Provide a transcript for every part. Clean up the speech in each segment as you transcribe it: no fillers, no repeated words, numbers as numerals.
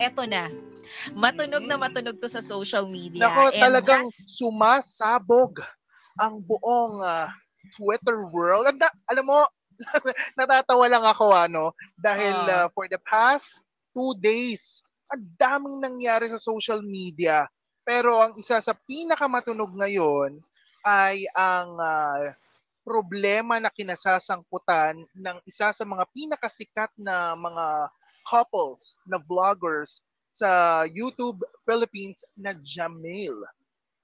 eto na. Matunog na matunog to sa social media. Nako, talagang sumasabog ang buong Twitter world. Alam mo, natatawa lang ako dahil for the past 2 days, ang daming nangyari sa social media. Pero ang isa sa pinakamatunog ngayon ay ang problema na kinasasangkutan ng isa sa mga pinakasikat na mga couples na vloggers sa YouTube Philippines na Jamill.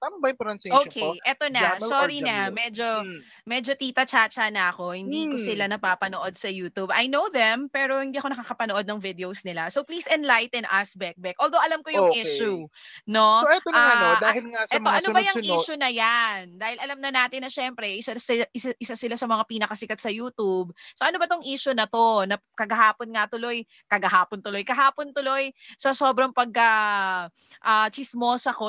Tama ba yung pronunciation ko? Okay, eto na. Jamill, sorry na. Medyo tita chacha na ako. Hindi ko sila napapanood sa YouTube. I know them, pero hindi ako nakakapanood ng videos nila. So please enlighten us, Bekbek. Although alam ko yung issue. No? So eto na dahil nga sa eto, mga sunod-sunod. Ano ba yung issue na yan? Dahil alam na natin na syempre, isa sila sa mga pinakasikat sa YouTube. So ano ba tong issue na to? Na kahapon tuloy. Sa sobrang chismosa ko,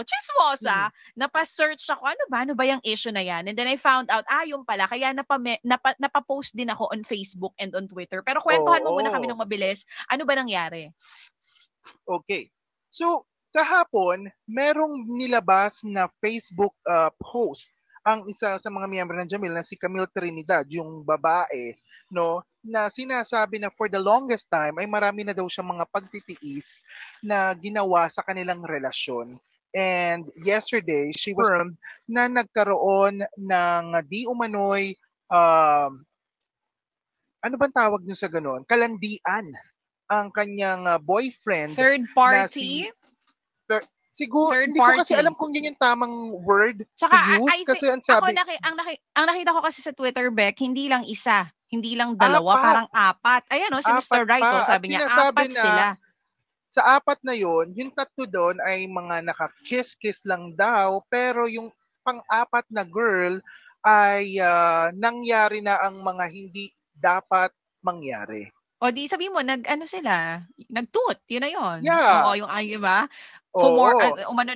napa-search ako, ano ba yung issue na yan? And then I found out, yung pala, kaya napa-post din ako on Facebook and on Twitter. Pero kwentuhan mo muna kami ng mabilis, ano ba nangyari? Okay. So, kahapon, merong nilabas na Facebook post ang isa sa mga miyembro ng Jamill na si Camille Trinidad, yung babae, na sinasabi na for the longest time ay marami na daw siyang mga pagtitiis na ginawa sa kanilang relasyon. And yesterday, she was confirmed na nagkaroon ng di umano'y, ano bang tawag nyo sa ganun? Kalandian ang kanyang boyfriend. Third party? Hindi ko kasi alam kung yun yung tamang word tsaka, to use. Kasi ang sabi... Ang nakita ko kasi sa Twitter, Beck, hindi lang isa. Hindi lang dalawa, parang apat. Ayan si Mr. Right, sabi niya, apat na, sila. Sa apat na yon, yung tatlo doon ay mga nakakiss-kiss lang daw, pero yung pang-apat na girl ay nangyari na ang mga hindi dapat mangyari. O di sabi mo, nag-toot, yun na yun. Yeah. Oo, yung ay, diba? Tumodo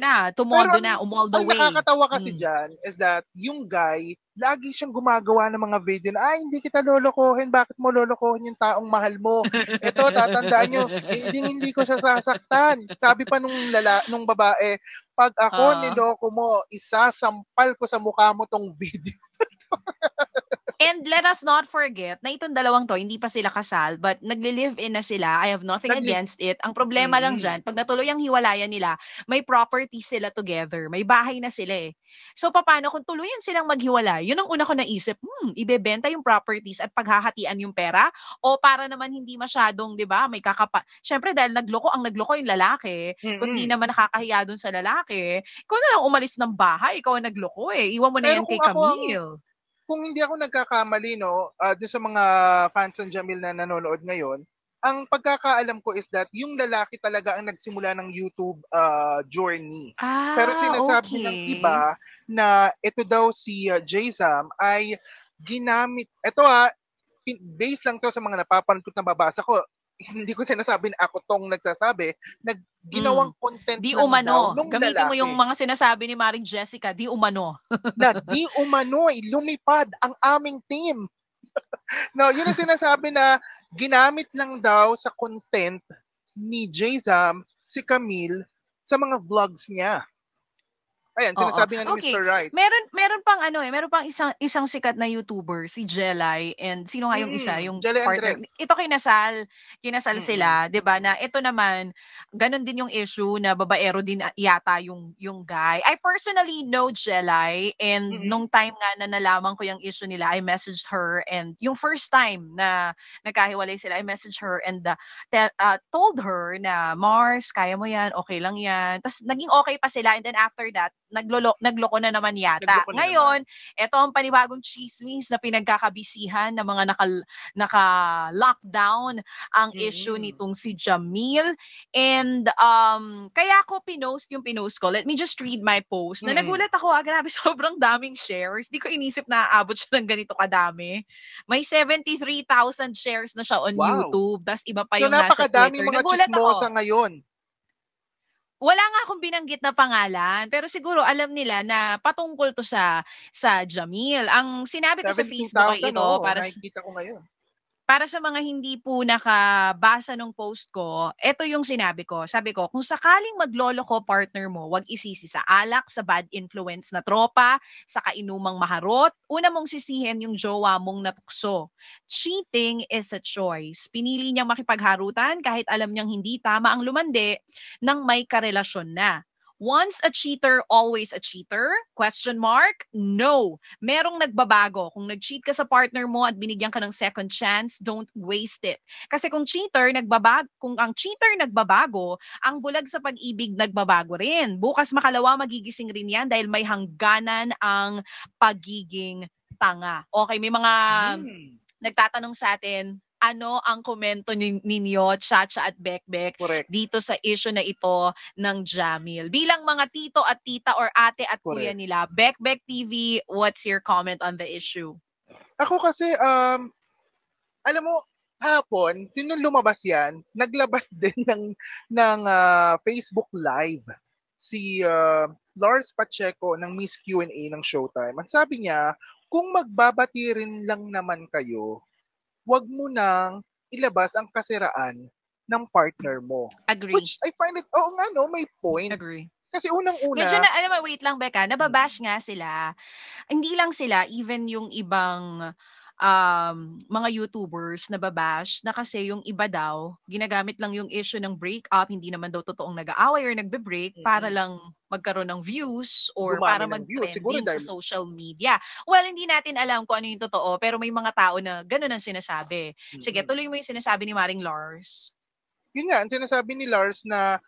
na, all the way. Ang nakakatawa kasi dyan is that yung guy, lagi siyang gumagawa ng mga video na, hindi kita lolokohin, bakit mo lolokohin yung taong mahal mo? Ito, tatandaan nyo, hindi ko siya sasaktan. Sabi pa nung babae, pag ako niloko mo, isasampal ko sa mukha mo tong video. And let us not forget na itong dalawang to, hindi pa sila kasal, but nagli-live-in na sila. I have nothing against it. Ang problema lang dyan, pag natuloy ang hiwalayan nila, may property sila together. May bahay na sila . So, paano kung tuluyan silang maghiwalay? Yun ang una ko naisip, ibebenta yung properties at paghahatian yung pera? O para naman hindi masyadong, di ba, may Siyempre, dahil ang nagloko yung lalaki, kundi naman nakakahiya dun sa lalaki, ikaw na lang umalis ng bahay, ikaw ang nagloko . Iwan mo na yan kay Camille. Kung hindi ako nagkakamali, doon sa mga fans ng Jamill na nanonood ngayon, ang pagkakaalam ko is that yung lalaki talaga ang nagsimula ng YouTube journey. Pero sinasabi ng iba na ito daw si Jayzam ay ginamit... Ito based lang to sa mga napapanakot na babasa ko, hindi ko sinasabi na ako tong nagsasabi, ginawang content di umano. Gamitin mo yung mga sinasabi ni Maring Jessica, di umano. Na di umano, lumipad ang aming team. Yun ang sinasabi na ginamit lang daw sa content ni Jayzam, si Camille, sa mga vlogs niya. Ayan, sinasabi nga ni Mr. Right. Meron pang isang sikat na YouTuber, si Jelai, and sino nga yung isa, yung Jelai partner. Andres. Ito kinasal sila, 'di ba? Na ito naman, ganun din yung issue na babaero din yata yung guy. I personally know Jelai, and nung time nga na nalaman ko yung issue nila, I messaged her, and yung first time na nagkahiwalay sila, I messaged her and told her na Mars, kaya mo 'yan, okay lang 'yan. Tapos naging okay pa sila, and then after that nagloko na naman yata. Ngayon, ito ang panibagong chismis na pinagkakabisihan ng mga naka-lockdown ang issue nitong si Jamill. And kaya ako pinost ko. Let me just read my post. Na nagulat ako, grabe, sobrang daming shares. Di ko inisip na aabot siya ng ganito kadami. May 73,000 shares na siya on YouTube. Tapos iba pa yung nasa Twitter. Napakadaming mga chismosa ngayon. Wala nga akong binanggit na pangalan, pero siguro alam nila na patungkol to sa Jamill. Ang sinabi ko sa Facebook ay ito para sa... Nakikita ko ngayon. para sa mga hindi po nakabasa ng post ko, ito yung sinabi ko. Sabi ko, kung sakaling maglolo ko partner mo, wag isisi sa alak, sa bad influence na tropa, sa kainumang maharot. Una mong sisihin yung jowa mong natukso. Cheating is a choice. Pinili niyang makipagharutan kahit alam niyang hindi tama ang lumande ng may karelasyon na. Once a cheater, always a cheater? Question mark? No. Merong nagbabago. Kung nag-cheat ka sa partner mo at binigyan ka ng second chance, don't waste it. Kasi kung ang cheater nagbabago, ang bulag sa pag-ibig nagbabago rin. Bukas makalawa magigising rin yan dahil may hangganan ang pagiging tanga. Okay, may mga nagtatanong sa atin. Ano ang komento ninyo, Chacha at Bekbek, dito sa issue na ito ng Jamill? Bilang mga tito at tita or ate at kuya nila, Bekbek TV, what's your comment on the issue? Ako kasi, alam mo, hapon, sinong lumabas yan, naglabas din ng Facebook Live si Lars Pacheco ng Miss Q&A ng Showtime. At sabi niya, kung magbabatirin lang naman kayo, wag mo nang ilabas ang kasiraan ng partner mo. Agree. Which I find it, oo nga no, may point. Agree. Kasi unang-una... Medyo na, alam mo, wait lang Becca, nababash nga sila. Hindi lang sila, even yung ibang mga YouTubers nababash na kasi yung iba daw, ginagamit lang yung issue ng breakup, hindi naman daw totoong nag-aaway or nagbe-break para lang magkaroon ng views or Gumami para mag-trending sa social media. Well, hindi natin alam kung ano yung totoo, pero may mga tao na ganun ang sinasabi. Sige, tuloy mo yung sinasabi ni Maring Lars. Yun nga, ang sinasabi ni Lars na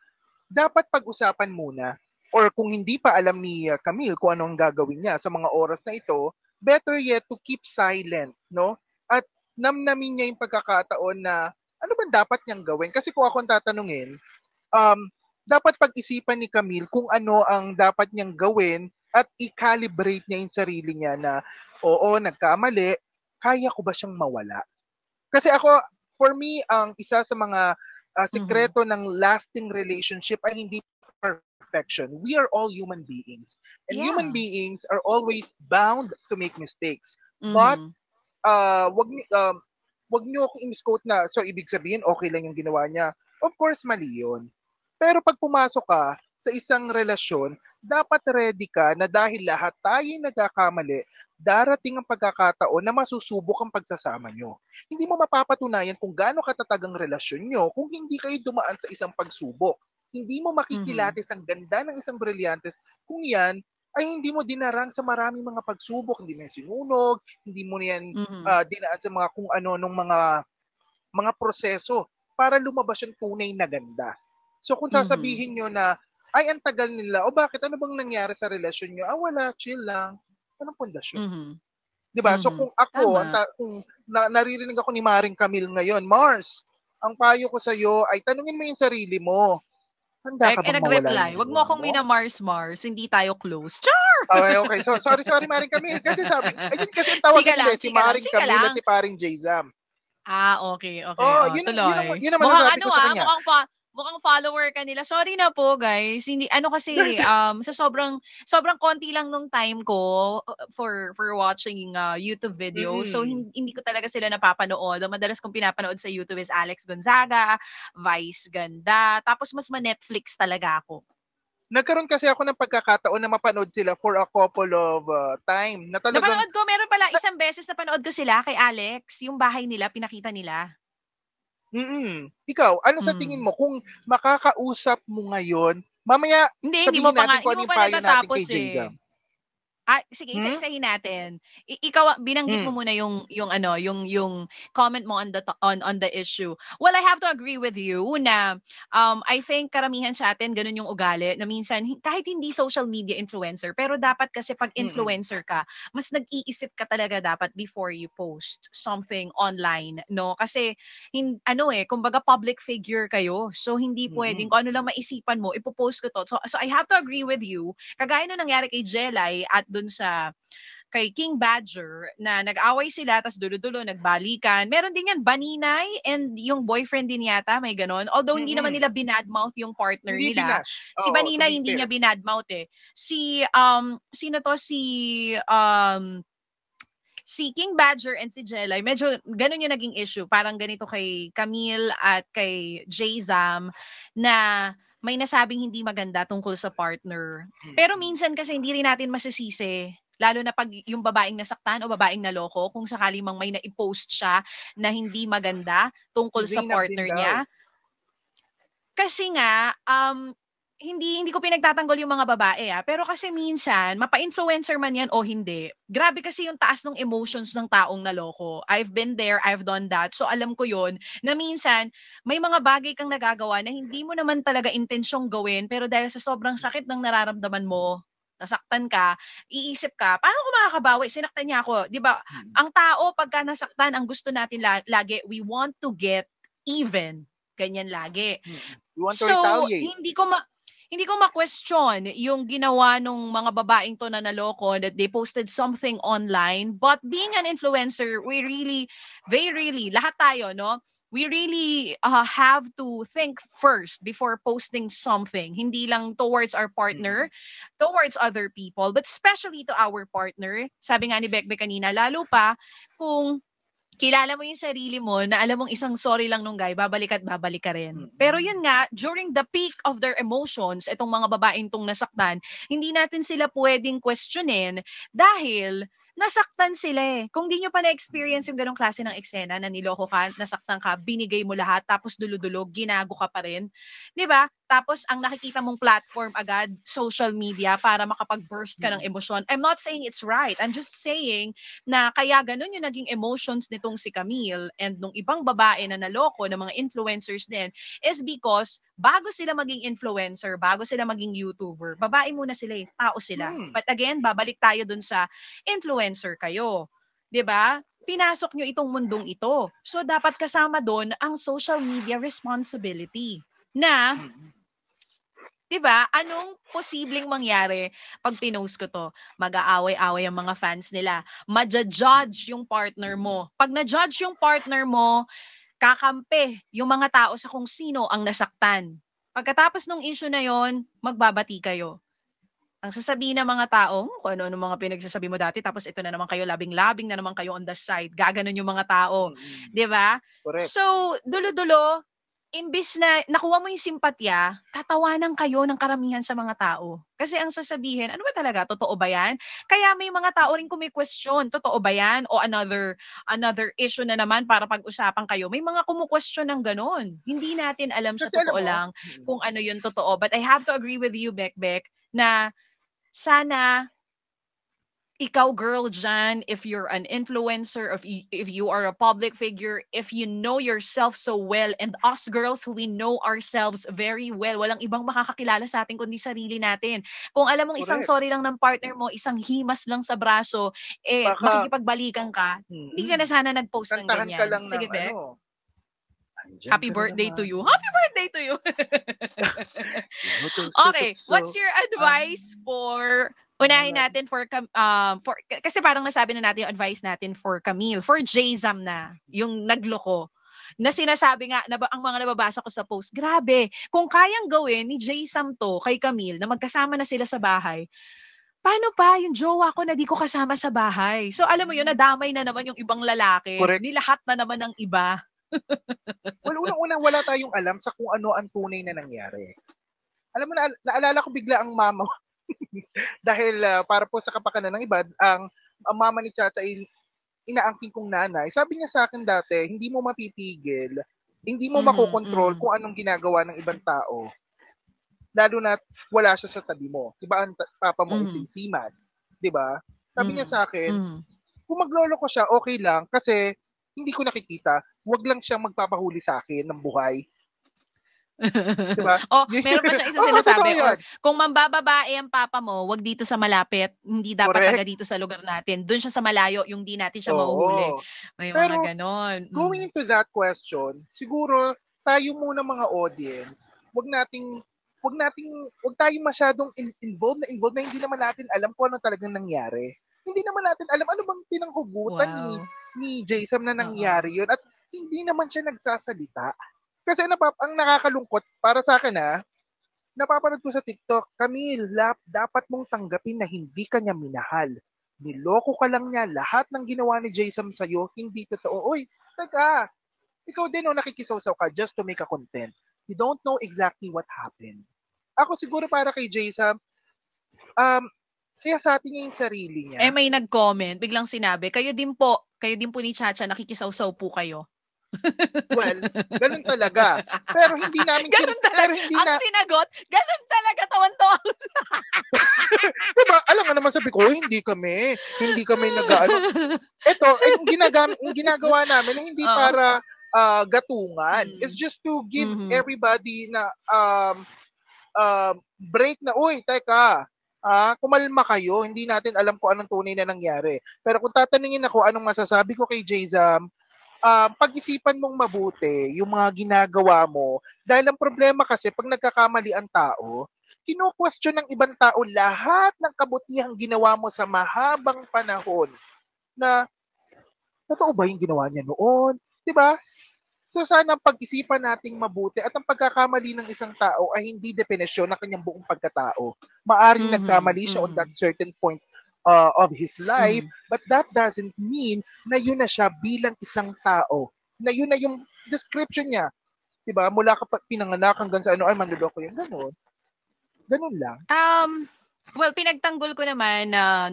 dapat pag-usapan muna or kung hindi pa alam ni Camille kung anong gagawin niya sa mga oras na ito, better yet to keep silent, no? At namnamin niya yung pagkakataon na ano bang dapat niyang gawin? Kasi kung akong tatanungin, dapat pag-isipan ni Camille kung ano ang dapat niyang gawin at i-calibrate niya yung sarili niya na oo, nagkamali, kaya ko ba siyang mawala? Kasi ako, for me, ang isa sa mga sikreto ng lasting relationship ay hindi perfection. We are all human beings. And human beings are always bound to make mistakes. But, wag niyo akong misquote na, so ibig sabihin, okay lang yung ginawa niya. Of course, mali yun. Pero pag pumasok ka sa isang relasyon, dapat ready ka na dahil lahat tayo nagkakamali, darating ang pagkakataon na masusubok ang pagsasama nyo. Hindi mo mapapatunayan kung gaano katatag ang relasyon nyo kung hindi kayo dumaan sa isang pagsubok. Hindi mo makikilatis ang ganda ng isang brilyantes kung yan ay hindi mo dinarang sa maraming mga pagsubok, hindi mo yan sinunog, hindi mo yan dinaan sa mga kung ano nung mga proseso para lumabas yung tunay na ganda. So kung sasabihin nyo na, ay ang tagal nila, o bakit, ano bang nangyari sa relasyon nyo? Ah wala, chill lang. Anong pundasyon? Diba? So kung ako, naririnig ako ni Maring Camille ngayon, Mars, ang payo ko sa'yo ay tanungin mo yung sarili mo. Handa ka bang nag-reply? Wag mo akong mina-Mars-Mars, hindi tayo close. Char! Okay. So, sorry, Maring Camille. Kasi sabi, ayun kasi ang tawag nila, si Maring Camille at si Paring Jayzam. Okay. Yun naman ang sabi ko sa kanya. Mukhang follower ka nila. Sorry na po, guys. Hindi ano kasi sa sobrang konti lang nung time ko for watching YouTube videos. So hindi ko talaga sila napapanood. Ang madalas kong pinapanood sa YouTube is Alex Gonzaga, Vice Ganda. Tapos mas ma-Netflix talaga ako. Nagkaroon kasi ako ng pagkakataon na mapanood sila for a couple of time. Na talagang... Napanood ko, meron pala isang beses napanood ko sila kay Alex, yung bahay nila, pinakita nila. Ikaw, ano sa tingin mo kung makakausap mo ngayon? Mamaya, sabihin natin kung ano yung payo natin kay Jayzam. Sige, isa-isahin natin. Ikaw, binanggit mo muna yung comment mo on the issue. Well, I have to agree with you na I think karamihan sa atin ganun yung ugali na minsan kahit hindi social media influencer, pero dapat kasi pag influencer ka, mas nag-iisip ka talaga dapat before you post something online, no? Kasi kumbaga public figure kayo. So hindi pwedeng kung ano lang maisipan mo, ipopost ko to. So I have to agree with you. Kagaya nung nangyari kay Jelai at kay King Badger na nag-away sila, tas dulo-dulo nagbalikan. Meron din yan, Baninay and yung boyfriend din yata, may ganon. Although hindi naman nila binadmouth yung partner nila. Si Baninay hindi niya binadmouth eh. Si si King Badger and si Jelai, medyo ganun yung naging issue. Parang ganito kay Camille at kay Jayzam na may nasabing hindi maganda tungkol sa partner. Pero minsan kasi hindi rin natin masisisi, lalo na pag yung babaeng nasaktan o babaeng naloko, kung sakali mang may na-post siya na hindi maganda tungkol sa partner niya. Kasi nga, hindi ko pinagtatanggol yung mga babae, pero kasi minsan, mapa-influencer man yan o hindi, grabe kasi yung taas ng emotions ng taong naloko. I've been there, I've done that. So alam ko yon na minsan, may mga bagay kang nagagawa na hindi mo naman talaga intensyong gawin, pero dahil sa sobrang sakit ng nararamdaman mo, nasaktan ka, iisip ka, paano ko makakabawi? Sinaktan niya ako. Diba? Ang tao, pagka nasaktan, ang gusto natin lagi, we want to get even. Ganyan lagi. We want to retaliate. Hindi ko ma-question yung ginawa ng mga babaeng to na naloko, that they posted something online. But being an influencer, they really, lahat tayo, no? We really have to think first before posting something. Hindi lang towards our partner, towards other people, but especially to our partner. Sabi nga ni Bekbek kanina, lalo pa kung kilala mo yung sarili mo na alam mong isang sorry lang nung guy, babalik at babalik ka rin. Pero yun nga, during the peak of their emotions, itong mga babaeng tong nasaktan, hindi natin sila pwedeng questionin dahil nasaktan sila eh. Kung di nyo pa na-experience yung ganong klase ng eksena na niloko ka, nasaktan ka, binigay mo lahat, tapos dulo-dulo, ginago ka pa rin. Diba? Tapos ang nakikita mong platform agad, social media, para makapag-burst ka ng emosyon. I'm not saying it's right. I'm just saying na kaya ganun yung naging emotions nitong si Camille and nung ibang babae na naloko, ng mga influencers din, is because bago sila maging influencer, bago sila maging YouTuber, babae muna sila eh, tao sila. But again, babalik tayo dun sa influencer kayo. 'Di ba? Pinasok nyo itong mundong ito. So dapat kasama doon ang social media responsibility na 'di ba? Anong posibleng mangyari pag pinost ko 'to? Mag-aaway-away ang mga fans nila. Maja-judge yung partner mo. Pag na-judge yung partner mo, kakampi yung mga tao sa kung sino ang nasaktan. Pagkatapos ng issue na 'yon, magbabati kayo. Ang sasabihin ng mga taong, kung ano-ano mga pinagsasabi mo dati, tapos ito na naman kayo, labing-labing na naman kayo on the side. Gaganon yung mga tao. Diba? Correct. So, dulo-dulo, imbis na nakuha mo yung simpatya, tatawanan kayo ng karamihan sa mga tao. Kasi ang sasabihin, ano ba talaga? Totoo ba yan? Kaya may mga tao rin kumikwestiyon, totoo ba yan? O another issue na naman para pag-usapan kayo. May mga kumukwestiyon ng ganun. Hindi natin alam sa totoo lang kung ano yung totoo. But I have to agree with you, Bekbek, na sana ikaw girl dyan, if you're an influencer, if you are a public figure, if you know yourself so well, and us girls, we know ourselves very well. Walang ibang makakakilala sa atin kundi sarili natin. Kung alam mong isang sorry lang ng partner mo, isang himas lang sa braso, eh, makikipagbalikan ka, hindi ka na sana nag-post ng ganyan. Sige, Bek. Happy birthday to you. Happy birthday to you. Okay, what's your advice for unahin natin for kasi parang nasabi na natin yung advice natin for Camille, for Jayzam na, yung nagloko. Na sinasabi nga, ang mga nababasa ko sa post, grabe, kung kayang gawin ni Jayzam to kay Camille na magkasama na sila sa bahay. Paano pa yung jowa ko na di ko kasama sa bahay? So alam mo yun, nadamay na naman yung ibang lalaki, nilahat na naman ng iba. Well, unang-unang wala tayong alam sa kung ano ang tunay na nangyari. Alam mo, naalala ko bigla ang mama. Dahil para po sa kapakanan ng iba, ang mama ni Tata ay inaangking kong nanay. Sabi niya sa akin dati, hindi mo mapipigil, hindi mo makokontrol kung anong ginagawa ng ibang tao. Lalo na wala siya sa tabi mo. Diba ang papa mo isisiman? Diba? Sabi niya sa akin, kung maglolo ko siya, okay lang kasi hindi ko nakikita, wag lang siyang magpapahuli sa akin ng buhay. Diba? Meron pa siya isa sinasabi. Kung mambababae ang papa mo, wag dito sa malapit, hindi dapat taga dito sa lugar natin. Doon siya sa malayo, yung di natin siya mahuhuli. May pero, mga ganon. Going into that question, siguro, tayo muna mga audience, wag tayong masyadong involved na hindi naman natin alam kung ano talagang nangyari. Hindi naman natin alam ano bang pinanghugutan ni Jayzam na nangyari yun at hindi naman siya nagsasalita. Kasi ang nakakalungkot para sa akin napapanood ko sa TikTok, Camille, dapat mong tanggapin na hindi ka niya minahal. niloko ka lang niya, lahat ng ginawa ni Jayzam sa'yo, hindi totoo. Uy, taga, ikaw din o nakikisaw-saw ka just to make a content. You don't know exactly what happened. Ako siguro para kay Jayzam, siyasatin niya yung sarili niya. Eh, may nag-comment, biglang sinabi, kayo din po ni Chacha, nakikisaw-saw po kayo. Well, ganun talaga. Pero hindi namin sinagot, ganun talaga tawan-tawan. Diba, alam nga naman sabi ko, hindi kami nag-ano. Ito, yung ginagawa namin na hindi para gatungan. It's just to give everybody na break na, uy, teka, kumalma kayo, hindi natin alam kung anong tunay na nangyari. Pero kung tatanungin ako anong masasabi ko kay Jayzam, pag-isipan mong mabuti yung mga ginagawa mo. Dahil ang problema kasi, pag nagkakamali ang tao, kino-question ng ibang tao lahat ng kabutihang ginawa mo sa mahabang panahon na, totoo ba yung ginawa niya noon? Diba? So sana pag-isipan nating mabuti at ang pagkakamali ng isang tao ay hindi depenisyon ng kanyang buong pagkatao. Maaring nagkamali siya on that certain point of his life, but that doesn't mean na yun na siya bilang isang tao. Na yun na yung description niya. Diba? Mula kapag pinanganak hanggang sa ano, ay manluloko yun. Ganun. Ganun lang. Well, pinagtanggol ko naman na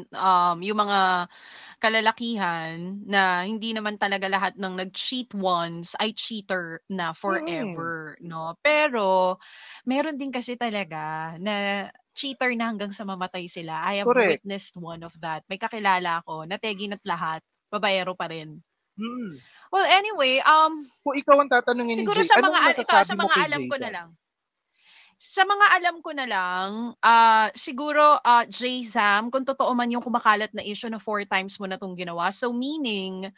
yung mga kalalakihan na hindi naman talaga lahat ng nag-cheat once ay cheater na forever, no? Pero meron din kasi talaga na cheater na hanggang sa mamatay sila. I have witnessed one of that. May kakilala ako, nategin at lahat, babayero pa rin. Well, anyway, kung ikaw ang tatanungin siguro ni Jay, sa mga alam ko na lang. Sa mga alam ko na lang, siguro Jayzam, kung totoo man yung kumakalat na issue na 4 times mo na itong ginawa. So meaning,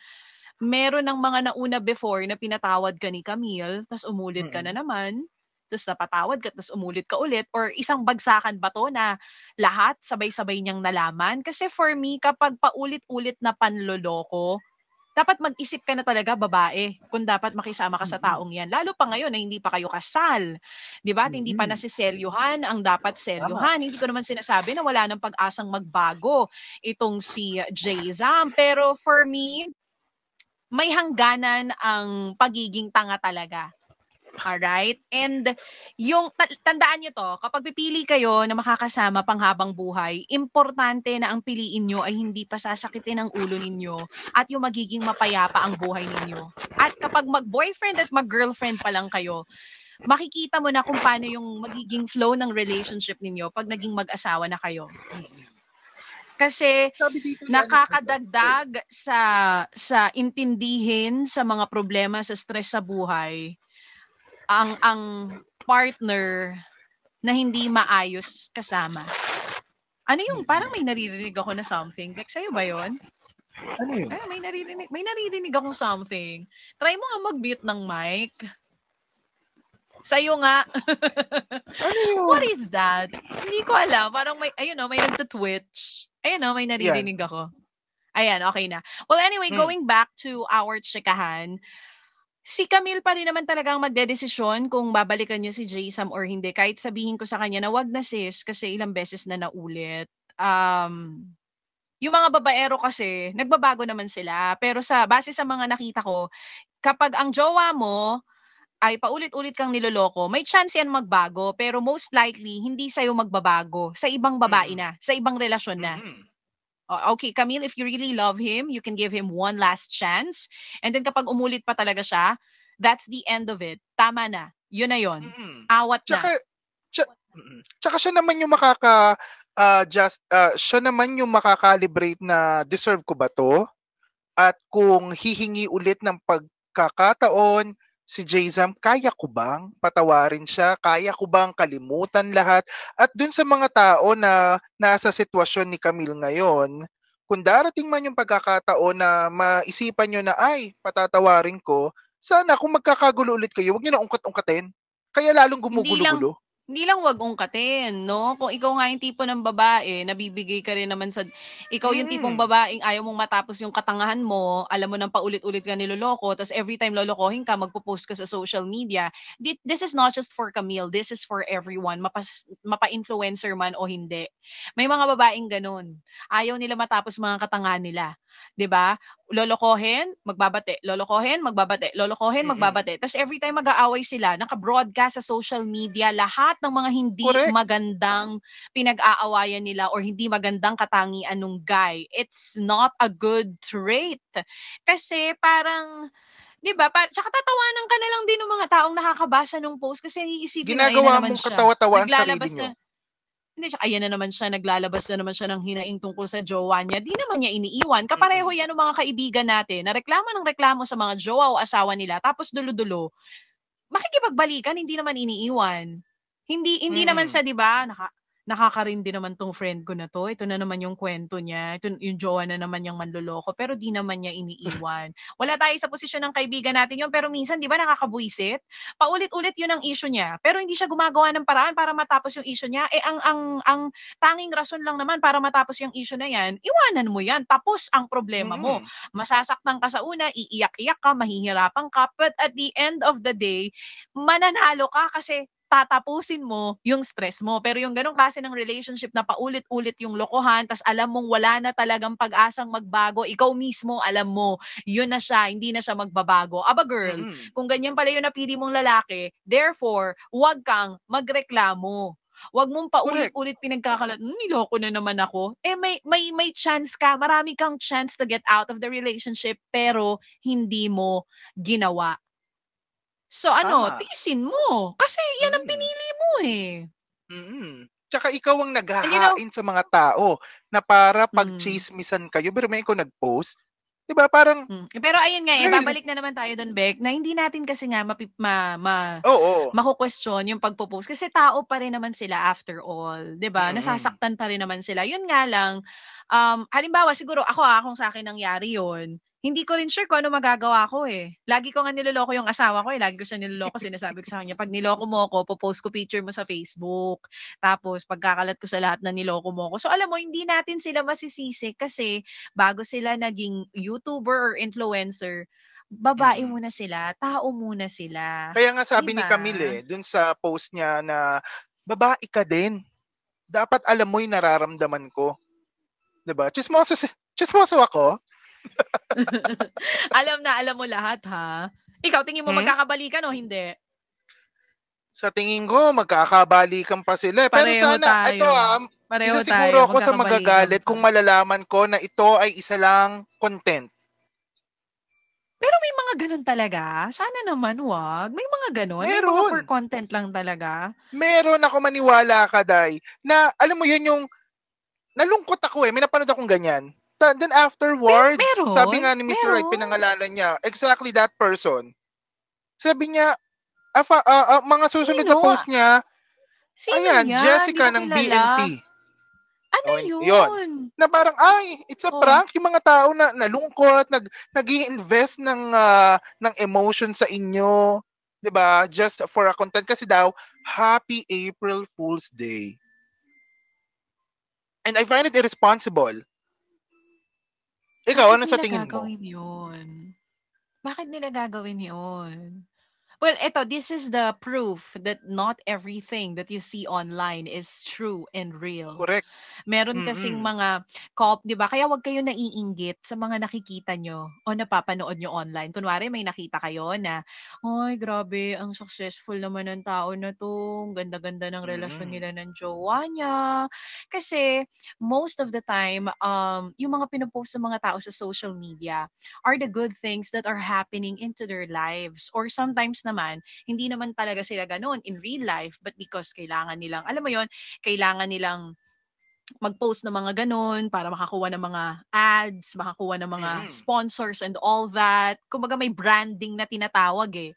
meron ng mga nauna before na pinatawad ka ni Camille, tapos umulit ka na naman, tapos napatawad ka, tapos umulit ka ulit, or isang bagsakan ba to na lahat sabay-sabay niyang nalaman? Kasi for me, kapag paulit-ulit na panloloko, dapat mag-isip ka na talaga, babae, kung dapat makisama ka sa taong yan. Lalo pa ngayon na hindi pa kayo kasal. Diba? At hindi pa nasiselyuhan ang dapat selyuhan. Hindi ko naman sinasabi na wala ng pag-asang magbago itong si Jayzam. Pero for me, may hangganan ang pagiging tanga talaga. Alright? And yung, tandaan nyo to, kapag pipili kayo na makakasama pang habang buhay, importante na ang piliin nyo ay hindi pa sasakitin ang ulo ninyo at yung magiging mapayapa ang buhay ninyo. At kapag mag-boyfriend at mag-girlfriend pa lang kayo, makikita mo na kung paano yung magiging flow ng relationship ninyo pag naging mag-asawa na kayo. Kasi nakakadagdag sa intindihin sa mga problema, sa stress sa buhay, ang partner na hindi maayos kasama. Ano yung, parang may naririnig ako na something. Like, sa'yo ba yun? Ano yun? Ay, may naririnig akong something. Try mo nga mag-beat ng mic. Sa'yo nga. Ano yun? What is that? Hindi ko alam. Parang may, ayun o, may nagtutwitch. Ayun o, may naririnig ako. Ayan, okay na. Well, anyway, going back to our chikahan, si Camille pa rin naman talagang magdedesisyon kung babalikan niya si Jayzam or hindi. Kahit sabihin ko sa kanya na wag na sis kasi ilang beses na naulit. Yung mga babaero kasi, nagbabago naman sila. Pero sa base sa mga nakita ko, kapag ang jowa mo ay paulit-ulit kang niloloko, may chance yan magbago. Pero most likely, hindi sa'yo magbabago. Sa ibang babae na, sa ibang relasyon na. Okay, Camille, if you really love him, you can give him one last chance. And then kapag umulit pa talaga siya, that's the end of it. Tama na. Yun na yun. Awat tsaka, na. Tsaka siya naman yung makakalibrate na deserve ko ba to? At kung hihingi ulit ng pagkakataon, si Jayzam, kaya ko bang patawarin siya? Kaya ko bang kalimutan lahat? At dun sa mga tao na nasa sitwasyon ni Camille ngayon, kung darating man yung pagkakataon na maisipan nyo na, ay, patatawarin ko, sana kung magkakagulo ulit kayo, huwag nyo na ungkat-ungkatin. Kaya lalong gumugulo-gulo. hindi lang wag ungkatin, no? Kung ikaw nga yung tipo ng babae, nabibigay ka rin naman sa... Ikaw yung tipong babaeng ayaw mong matapos yung katangahan mo, alam mo nang paulit-ulit ka niloloko, tapos every time lolokohin ka, magpo-post ka sa social media. This is not just for Camille, this is for everyone, mapa-influencer man o hindi. May mga babaeng ganun. Ayaw nila matapos mga katangahan nila. 'Di ba? Lolokohin, magbabate. Lolokohin, magbabate. Lolokohin, magbabate. Tapos every time mag-aaway sila, naka-broadcast sa social media lahat ng mga hindi magandang pinag-aawayan nila or hindi magandang katangian ng guy. It's not a good trait. Kasi parang, di ba, tsaka tatawanan ka na lang din ng mga taong nakakabasa ng post kasi iisipin na yun na naman siya. Ginagawa mong katawa-tawaan sarili niyo. Hindi siya, ayan na naman siya, naglalabas na naman siya ng hinaing tungkol sa jowa niya. Di naman niya iniiwan. Kapareho yan ng mga kaibigan natin na reklamo ng reklamo sa mga jowa o asawa nila tapos dulo-dulo. Makikipagbalikan, hindi naman iniiwan. Hindi naman siya, di ba, nakakarin din naman tong friend ko na to. Ito na naman yung kwento niya. Ito yung jowa na naman yung manloloko. Pero di naman niya iniiwan. Wala tayo sa posisyon ng kaibigan natin yun. Pero minsan, di ba, nakakabuisit? Paulit-ulit yun ang issue niya. Pero hindi siya gumagawa ng paraan para matapos yung issue niya. Eh, ang tanging rason lang naman para matapos yung issue na yan, iwanan mo yan. Tapos ang problema mo. Masasaktan ka sa una, iiyak-iyak ka, mahihirapan ka. But at the end of the day, mananalo ka kasi tatapusin mo yung stress mo. Pero yung ganong klase ng relationship na paulit-ulit yung lokohan, tas alam mong wala na talagang pag-asang magbago, ikaw mismo alam mo, yun na siya, hindi na siya magbabago. Aba girl, kung ganyan pala yung napili mong lalaki, therefore, huwag kang magreklamo. Huwag mong paulit-ulit pinagkakalat, niloko na naman ako. Eh, may chance ka, marami kang chance to get out of the relationship, pero hindi mo ginawa. So ano, tiisin mo. Kasi yan ang pinili mo eh. Tsaka ikaw ang naghahain sa mga tao na para pag-chismisan kayo. Pero may ikaw nag-post. Diba parang... Pero ayun nga eh, babalik na naman tayo doon, Bek, na hindi natin kasi nga makukwestiyon yung pagpo-post. Kasi tao pa rin naman sila after all. Diba? Nasasaktan pa rin naman sila. Yun nga lang, halimbawa siguro kung sa akin nangyari yun, hindi ko rin sure kung ano magagawa ko eh. Lagi ko nga niloloko yung asawa ko eh. Lagi ko siya niloloko. Sinasabi ko sa kanya, pag niloko mo ako, popost ko picture mo sa Facebook. Tapos pagkakalat ko sa lahat na niloko mo ako. So alam mo, hindi natin sila masisisi kasi bago sila naging YouTuber or influencer, babae muna sila, tao muna sila. Kaya nga sabi ni Camille eh, dun sa post niya na, babae ka din. Dapat alam mo yung nararamdaman ko. Diba? Chismoso ako. Alam na, alam mo lahat ha. Ikaw, tingin mo magkakabalikan o hindi? Sa tingin ko, magkakabalikan pa sila. Pero pareho sana, tayo. Ito siguro ako sa magagalit kung malalaman ko na ito ay isa lang content. Pero may mga ganun talaga. Sana naman wag. May mga ganun. Meron. May mga for content lang talaga. Meron ako, maniwala ka, Day. Na, alam mo yun yung, nalungkot ako eh. May napanood akong ganyan. Then afterwards, sabi nga ni Mr. Wright, pinangalanan niya, exactly that person. Sabi niya, mga susunod na post niya, ayan, Jessica ng BNP. Ano yun? Na parang, it's a prank. Yung mga tao na nalungkot, nag-i-invest ng emotion sa inyo, diba? Just for a content. Kasi daw, Happy April Fool's Day. And I find it irresponsible. Ikaw, ano sa tingin mo? Bakit nila gagawin yun? Well, eto, this is the proof that not everything that you see online is true and real. Correct. Meron kasing mga cop, di ba? Kaya huwag kayo naiinggit sa mga nakikita nyo o napapanood nyo online. Kunwari, may nakita kayo na, ay, grabe, ang successful naman ng tao na to. Ganda-ganda ng relasyon nila ng jowa niya. Kasi, most of the time, yung mga pinapost sa mga tao sa social media are the good things that are happening into their lives. Or sometimes naman, hindi naman talaga sila ganun in real life, but because kailangan nilang, alam mo yun, kailangan nilang mag-post ng mga ganun para makakuha ng mga ads, makakuha ng mga sponsors and all that. Kumbaga may branding na tinatawag eh.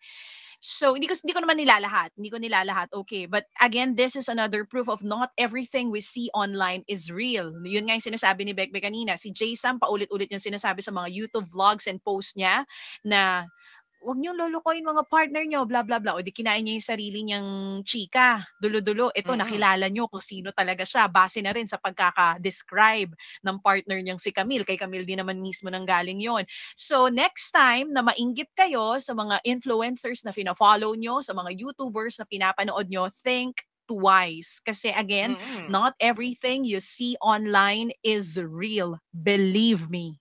So, hindi ko naman nilalahat. Hindi ko nilalahat. Okay. But again, this is another proof of not everything we see online is real. Yun nga yung sinasabi ni Bekbek kanina. Si Jayzam, paulit-ulit yung sinasabi sa mga YouTube vlogs and posts niya na wag niyong lulukoyin mga partner niyo, blah, blah, blah. O di kinain niya yung sarili niyang chika, dulo-dulo. Ito, nakilala niyo kung sino talaga siya. Base na rin sa pagkaka-describe ng partner niyang si Camille. Kay Camille din naman mismo nang galing yon. So, next time na mainggit kayo sa mga influencers na fina-follow niyo, sa mga YouTubers na pinapanood niyo, think twice. Kasi again, not everything you see online is real. Believe me.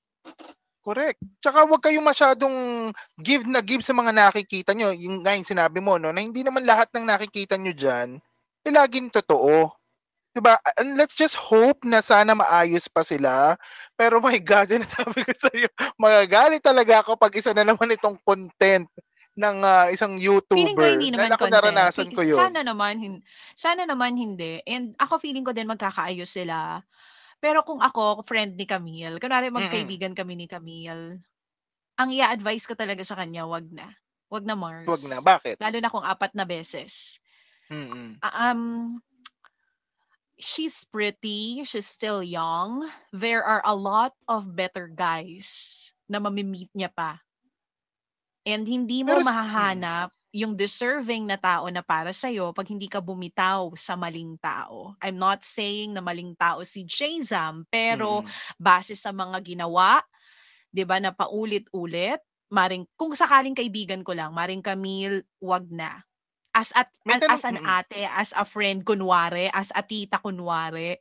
Correct. Tsaka huwag kayong masyadong give na give sa mga nakikita nyo. Yung nga yung sinabi mo, no, na hindi naman lahat ng nakikita nyo dyan, eh, laging totoo. Diba? And let's just hope na sana maayos pa sila. Pero my God, sinasabi ko sa'yo, magagalit talaga ako pag isa na naman itong content ng isang YouTuber. Na ako naranasan ko yun. Sana naman hindi. And ako feeling ko din magkakaayos sila. Pero kung ako, friend ni Camille, kunwari magkaibigan kami ni Camille, ang i-advise ko talaga sa kanya, wag na. Wag na, Mars. Wag na. Bakit? Lalo na kung 4 na beses. She's pretty. She's still young. There are a lot of better guys na mamimit niya pa. And hindi mo mahahanap yung deserving na tao na para sa'yo pag hindi ka bumitaw sa maling tao. I'm not saying na maling tao si Jayzam, pero base sa mga ginawa, di ba, na paulit-ulit, maring, kung sakaling kaibigan ko lang, maring Camille, wag na. As an ate, as a friend, kunwari, as a tita, kunwari,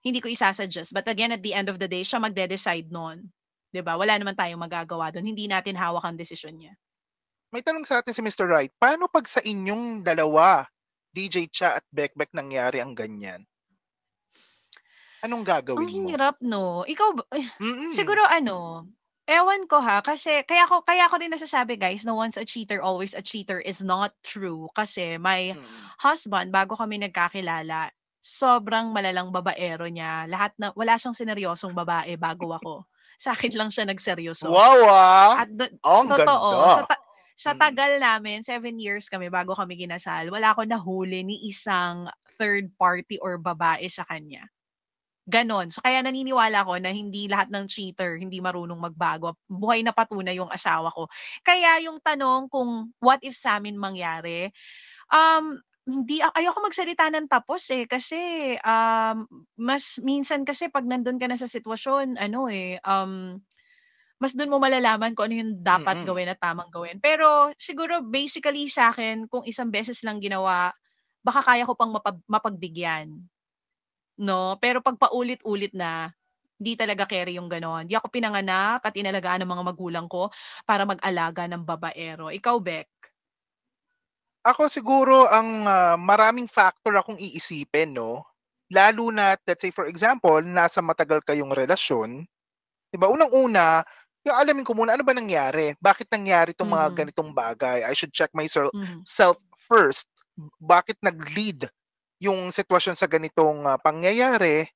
hindi ko isasuggest. But again, at the end of the day, siya magde-decide nun. Di ba? Wala naman tayong magagawa dun. Hindi natin hawak ang desisyon niya. May tanong sa atin si Mr. Wright, paano pag sa inyong dalawa, DJ Cha at Bekbek, nangyari ang ganyan? Anong gagawin mo? Ang hirap, no? Ikaw, siguro ano, ewan ko ha, kasi kaya ko din nasasabi guys, na once a cheater, always a cheater is not true. Kasi my husband, bago kami nagkakilala, sobrang malalang babaero niya. Wala siyang seneryosong babae bago ako. Sa akin lang siya nagseryoso. Wow, at totoo, ganda. Sa tagal namin, 7 years kami bago kami kinasal, wala ko nahuli ni isang third party or babae sa kanya. Ganon. So kaya naniniwala ko na hindi lahat ng cheater, hindi marunong magbago. Buhay na patunay yung asawa ko. Kaya yung tanong kung what if sa amin mangyari, ayoko magsalita ng tapos eh kasi mas minsan kasi pag nandun ka na sa sitwasyon, mas doon mo malalaman kung ano yung dapat gawin at tamang gawin. Pero siguro basically sa akin, kung isang beses lang ginawa, baka kaya ko pang mapagbigyan. No? Pero pag paulit-ulit na, di talaga carry yung ganon. Di ako pinanganak at inalagaan ng mga magulang ko para mag-alaga ng babaero. Ikaw, Bek? Ako siguro ang maraming factor akong iisipin, no? Lalo na, let's say for example, nasa matagal kayong relasyon. Diba? Unang-una, yung alamin ko muna, ano ba nangyari? Bakit nangyari itong mga ganitong bagay? I should check myself first. Bakit nag-lead yung sitwasyon sa ganitong pangyayari?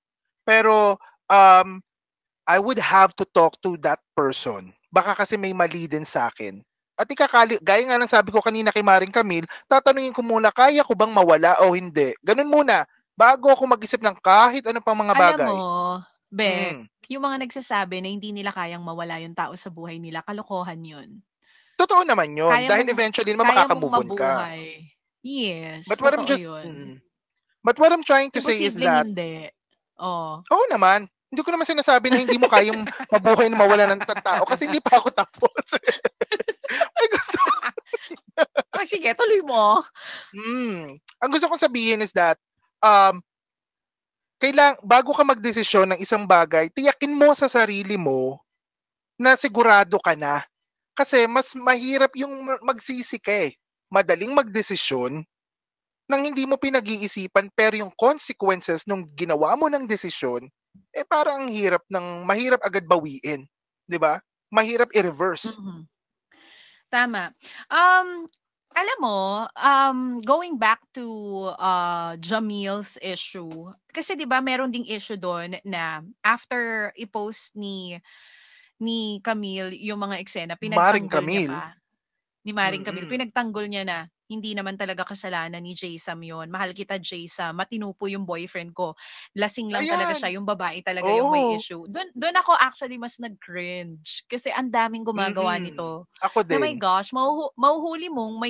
Pero I would have to talk to that person. Baka kasi may mali din sa akin. At gaya nga ng sabi ko kanina kay Maring Camille, tatanungin ko muna, kaya ko bang mawala o hindi? Ganun muna, bago ako mag-isip ng kahit ano pang mga bagay. Alam mo, Bek, yung mga nagsasabi na hindi nila kayang mawala yung tao sa buhay nila, kalokohan yun. Totoo naman yun. Dahil eventually naman makakamove on ka. Yes, but what I'm trying to say is that... Hindi. Oo naman. Hindi ko naman sinasabi na hindi mo kayang mabuhay na mawala ng tao kasi hindi pa ako tapos. Ay, gusto ko. Sige, tuloy mo. Ang gusto kong sabihin is that bago ka magdesisyon ng isang bagay, tiyakin mo sa sarili mo na sigurado ka na. Kasi mas mahirap yung magsisi ka eh. Madaling magdesisyon nang hindi mo pinag-iisipan, pero yung consequences nung ginawa mo ng desisyon, eh parang mahirap agad bawiin. Diba? Mahirap i-reverse. Tama. Alam mo, going back to Jamill's issue, kasi 'di ba meron ding issue doon na after i-post ni Camille yung mga eksena, pinagtanggol niya pa. Ni Maring Camille, pinagtanggol niya na hindi naman talaga kasalanan ni Jayzam yun. Mahal kita, Jayzam. Matino po yung boyfriend ko. Lasing lang ayan. Talaga siya. Yung babae talaga yung may issue. Doon ako actually mas nag-cringe. Kasi ang daming gumagawa nito. Ako din. Oh my gosh, mauhuli mong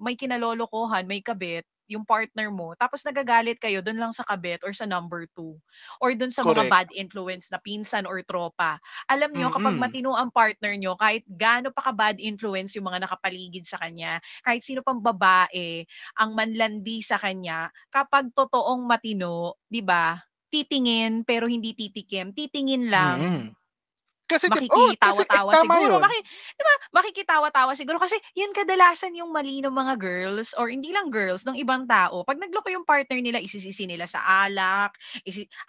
may kinalolokohan, may kabit, yung partner mo, tapos nagagalit kayo doon lang sa kabit or sa number 2 or doon sa correct. Mga bad influence na pinsan or tropa. Alam nyo, kapag matino ang partner nyo, kahit gaano pa ka-bad influence yung mga nakapaligid sa kanya, kahit sino pang babae ang manlandi sa kanya, kapag totoong matino, di ba, titingin pero hindi titikim, titingin lang. Kasi makikitawa-tawa siguro. Diba? Makikitawa-tawa siguro. Kasi yan kadalasan yung mali ng mga girls or hindi lang girls, ng ibang tao. Pag nagloko yung partner nila, isisisi nila sa alak.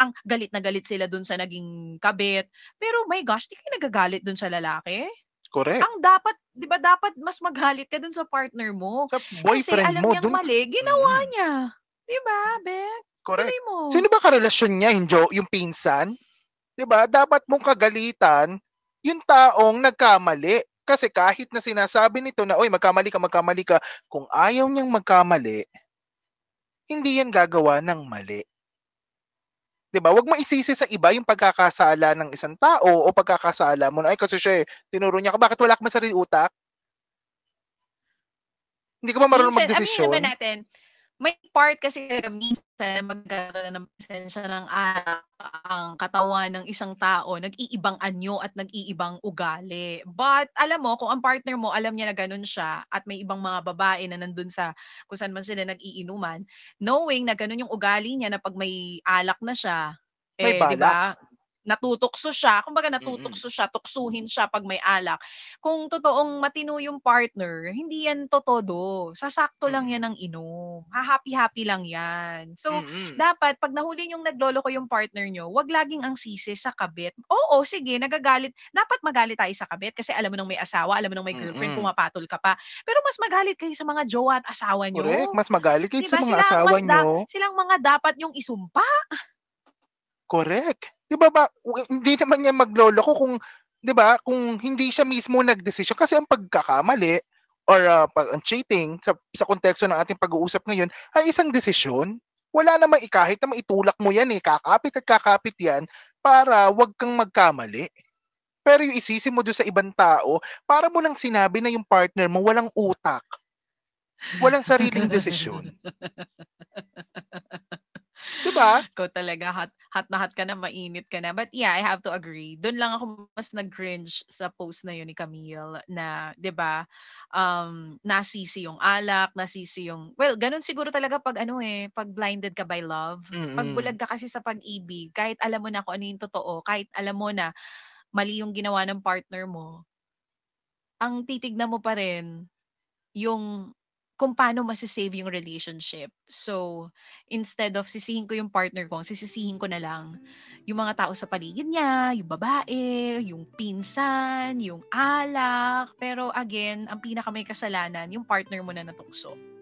Ang galit na galit sila dun sa naging kabit. Pero my gosh, di kayo nagagalit dun sa lalaki. Correct. Ang dapat, di ba dapat mas maghalit ka dun sa partner mo. Sa boyfriend mo. Kasi alam mo, niyang mali, ginawa niya. Di ba, Bek? Correct. Sino ba karelasyon niya? Yung pinsan? Diba? Dapat mong kagalitan yung taong nagkamali. Kasi kahit na sinasabi nito na, oy, magkamali ka, kung ayaw niyang magkamali, hindi yan gagawa ng mali. Diba? Huwag maisisi sa iba yung pagkakasala ng isang tao o pagkakasala mo na, ay, kasi siya, tinuro niya ka, bakit wala ka man sarili utak? Hindi ka ba marunong magdesisyon? Amin naman natin, may part kasi minsan magkakaroon ng presensya ng ang katawan ng isang tao, nag-iibang anyo at nag-iibang ugali. But alam mo, kung ang partner mo, alam niya na ganun siya at may ibang mga babae na nandun sa kung saan man sila nag-iinuman, knowing na ganun yung ugali niya na pag may alak na siya, eh, di ba? Natutokso siya. Kumbaga natutokso siya, tuksuhin siya pag may alak. Kung totoong matino yung partner, hindi yan totodo. Sasakto lang yan ang inom. Happy-happy lang yan. So, dapat, pag nahuli yung nagloloko yung partner nyo, wag laging ang sisi sa kabit. Oo, sige, nagagalit. Dapat magalit tayo sa kabit kasi alam mo nang may asawa, alam mo nang may girlfriend, pumapatol ka pa. Pero mas magalit kayo sa mga jowa at asawa nyo. Correct, mas magalit kayo diba? Sa mga asawa nyo. Silang mga dapat yung isumpa. Correct. 'Di ba hindi naman niya magloloko kung 'di ba kung hindi siya mismo nagdesisyon kasi ang pagkakamali or ang cheating sa konteksto ng ating pag-uusap ngayon ay isang desisyon. Wala namang ikahit na maitulak mo 'yan eh, kakapit at kakapit 'yan para 'wag kang magkamali. Pero yung isisi mo doon sa ibang tao, para mo lang sinabi na yung partner mo walang utak. Walang sariling desisyon. 'Di ba? Ko talaga hot na hot ka na, mainit ka na. But yeah, I have to agree. Doon lang ako mas nag-cringe sa post na yun ni Camille na, 'di ba? Nasisi yung alak, nasisi yung well, ganun siguro talaga pag pag blinded ka by love, pag bulag ka kasi sa pag-ibig, kahit alam mo na kung ano yung totoo, kahit alam mo na mali yung ginawa ng partner mo, ang titignan mo pa rin yung kung paano masisave yung relationship. So, instead of sisihin ko yung partner ko, sisisihin ko na lang yung mga tao sa paligid niya, yung babae, yung pinsan, yung alak. Pero again, ang pinaka may kasalanan, yung partner mo na natukso.